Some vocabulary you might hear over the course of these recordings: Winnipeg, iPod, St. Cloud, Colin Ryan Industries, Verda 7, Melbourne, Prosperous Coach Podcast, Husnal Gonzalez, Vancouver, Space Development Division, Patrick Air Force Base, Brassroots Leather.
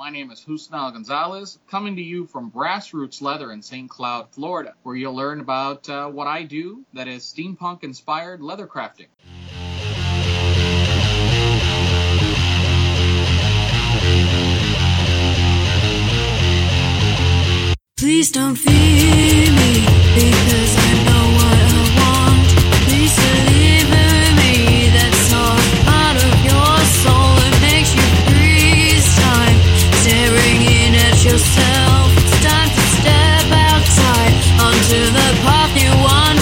My name is Husnal Gonzalez, coming to you from Brassroots Leather in St. Cloud, Florida, where you'll learn about what I do, that is steampunk-inspired leather crafting. Please don't fear me, because I know what I want. Please deliver me, that's all part of your soul that makes you freeze time. Staring in at yourself, it's time to step outside onto the path you once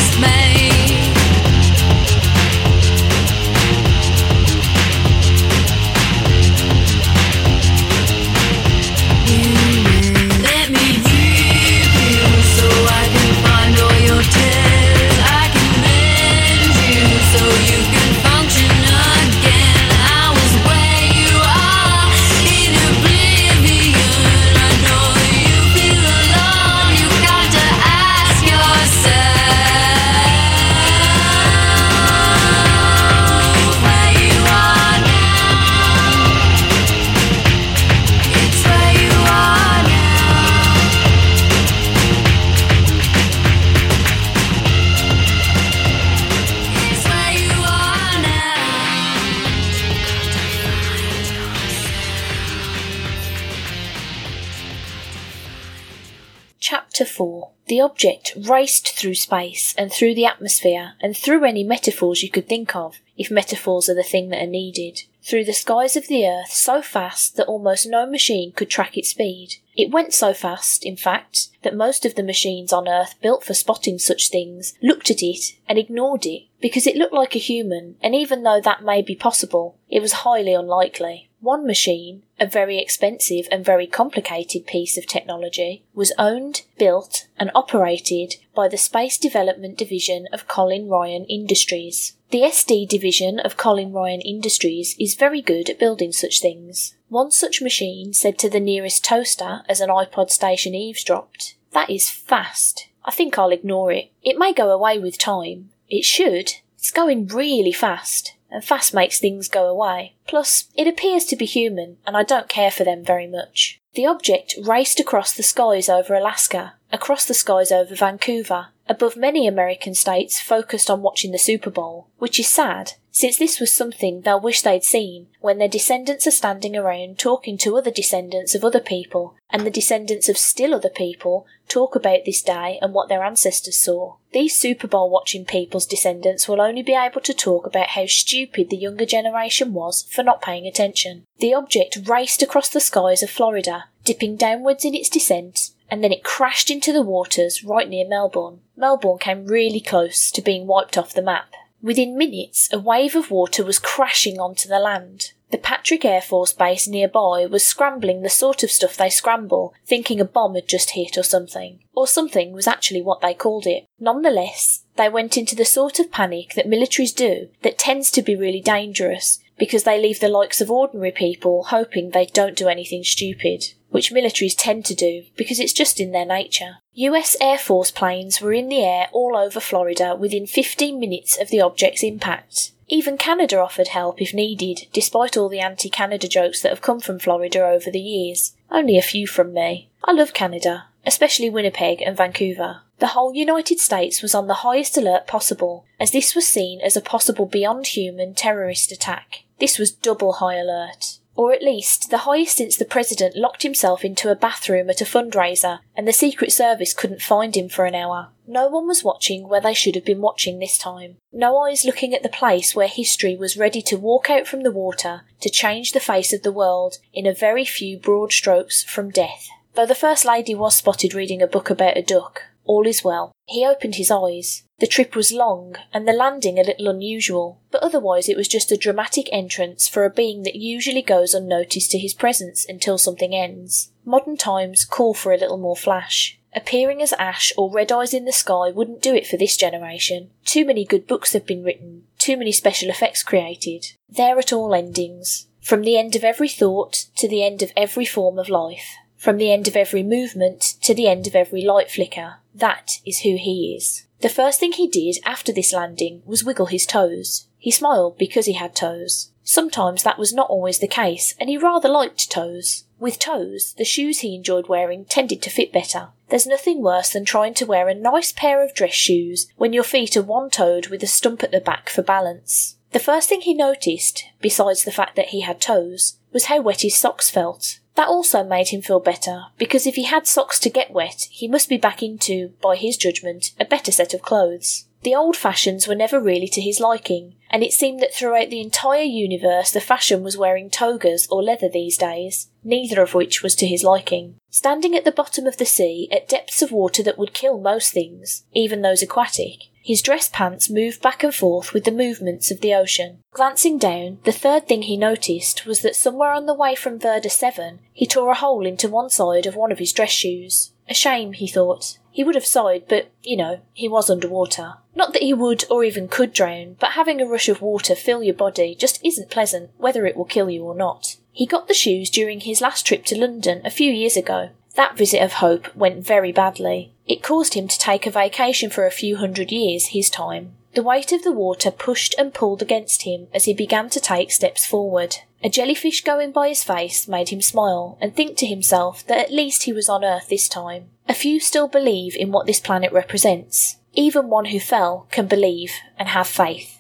Chapter 4. The object raced through space and through the atmosphere and through any metaphors you could think of, if metaphors are the thing that are needed, through the skies of the earth so fast that almost no machine could track its speed. It went so fast, in fact, that most of the machines on earth built for spotting such things looked at it and ignored it, because it looked like a human, and even though that may be possible, it was highly unlikely. One machine, a very expensive and very complicated piece of technology, was owned, built and operated by the Space Development Division of Colin Ryan Industries. The SD Division of Colin Ryan Industries is very good at building such things. One such machine said to the nearest toaster as an iPod station eavesdropped, "That is fast. I think I'll ignore it. It may go away with time. It should. It's going really fast. And fast makes things go away. Plus, it appears to be human, and I don't care for them very much." The object raced across the skies over Alaska, across the skies over Vancouver, above many American states focused on watching the Super Bowl, which is sad, since this was something they'll wish they'd seen when their descendants are standing around talking to other descendants of other people, and the descendants of still other people talk about this day and what their ancestors saw. These Super Bowl watching people's descendants will only be able to talk about how stupid the younger generation was for not paying attention. The object raced across the skies of Florida, dipping downwards in its descent, and then it crashed into the waters right near Melbourne. Melbourne came really close to being wiped off the map. Within minutes, a wave of water was crashing onto the land. The Patrick Air Force Base nearby was scrambling the sort of stuff they scramble, thinking a bomb had just hit or something. Or something was actually what they called it. Nonetheless, they went into the sort of panic that militaries do that tends to be really dangerous, because they leave the likes of ordinary people hoping they don't do anything stupid, which militaries tend to do because it's just in their nature. US Air Force planes were in the air all over Florida within 15 minutes of the object's impact. Even Canada offered help if needed, despite all the anti-Canada jokes that have come from Florida over the years. Only a few from me. I love Canada, especially Winnipeg and Vancouver. The whole United States was on the highest alert possible, as this was seen as a possible beyond-human terrorist attack. This was double high alert, or at least the highest since the president locked himself into a bathroom at a fundraiser and the Secret Service couldn't find him for an hour. No one was watching where they should have been watching this time. No eyes looking at the place where history was ready to walk out from the water to change the face of the world in a very few broad strokes from death. Though the First Lady was spotted reading a book about a duck, all is well. He opened his eyes. The trip was long, and the landing a little unusual, but otherwise it was just a dramatic entrance for a being that usually goes unnoticed to his presence until something ends. Modern times call for a little more flash. Appearing as ash or red eyes in the sky wouldn't do it for this generation. Too many good books have been written, too many special effects created. They're at all endings. From the end of every thought to the end of every form of life. From the end of every movement to the end of every light flicker. That is who he is. The first thing he did after this landing was wiggle his toes. He smiled because he had toes. Sometimes that was not always the case, and he rather liked toes. With toes, the shoes he enjoyed wearing tended to fit better. There's nothing worse than trying to wear a nice pair of dress shoes when your feet are one-toed with a stump at the back for balance. The first thing he noticed, besides the fact that he had toes, was how wet his socks felt. That also made him feel better, because if he had socks to get wet, he must be back into, by his judgment, a better set of clothes. The old fashions were never really to his liking, and it seemed that throughout the entire universe the fashion was wearing togas or leather these days, neither of which was to his liking. Standing at the bottom of the sea, at depths of water that would kill most things, even those aquatic, his dress pants moved back and forth with the movements of the ocean. Glancing down, the third thing he noticed was that somewhere on the way from Verda 7, he tore a hole into one side of one of his dress shoes. A shame, he thought. He would have sighed, but, he was underwater. Not that he would or even could drown, but having a rush of water fill your body just isn't pleasant, whether it will kill you or not. He got the shoes during his last trip to London a few years ago. That visit of hope went very badly. It caused him to take a vacation for a few hundred years his time. The weight of the water pushed and pulled against him as he began to take steps forward. A jellyfish going by his face made him smile and think to himself that at least he was on Earth this time. A few still believe in what this planet represents. Even one who fell can believe and have faith.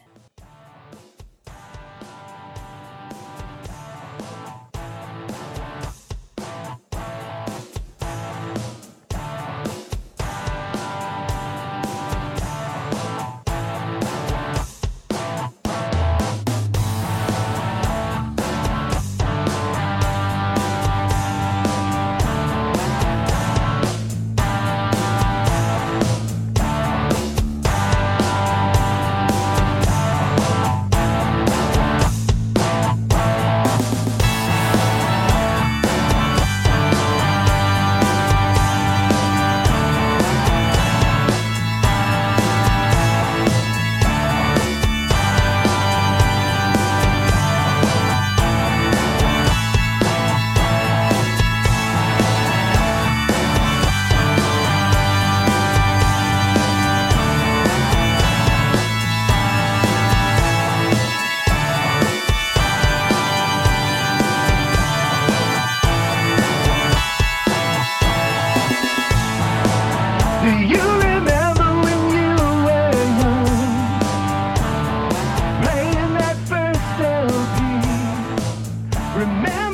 Remember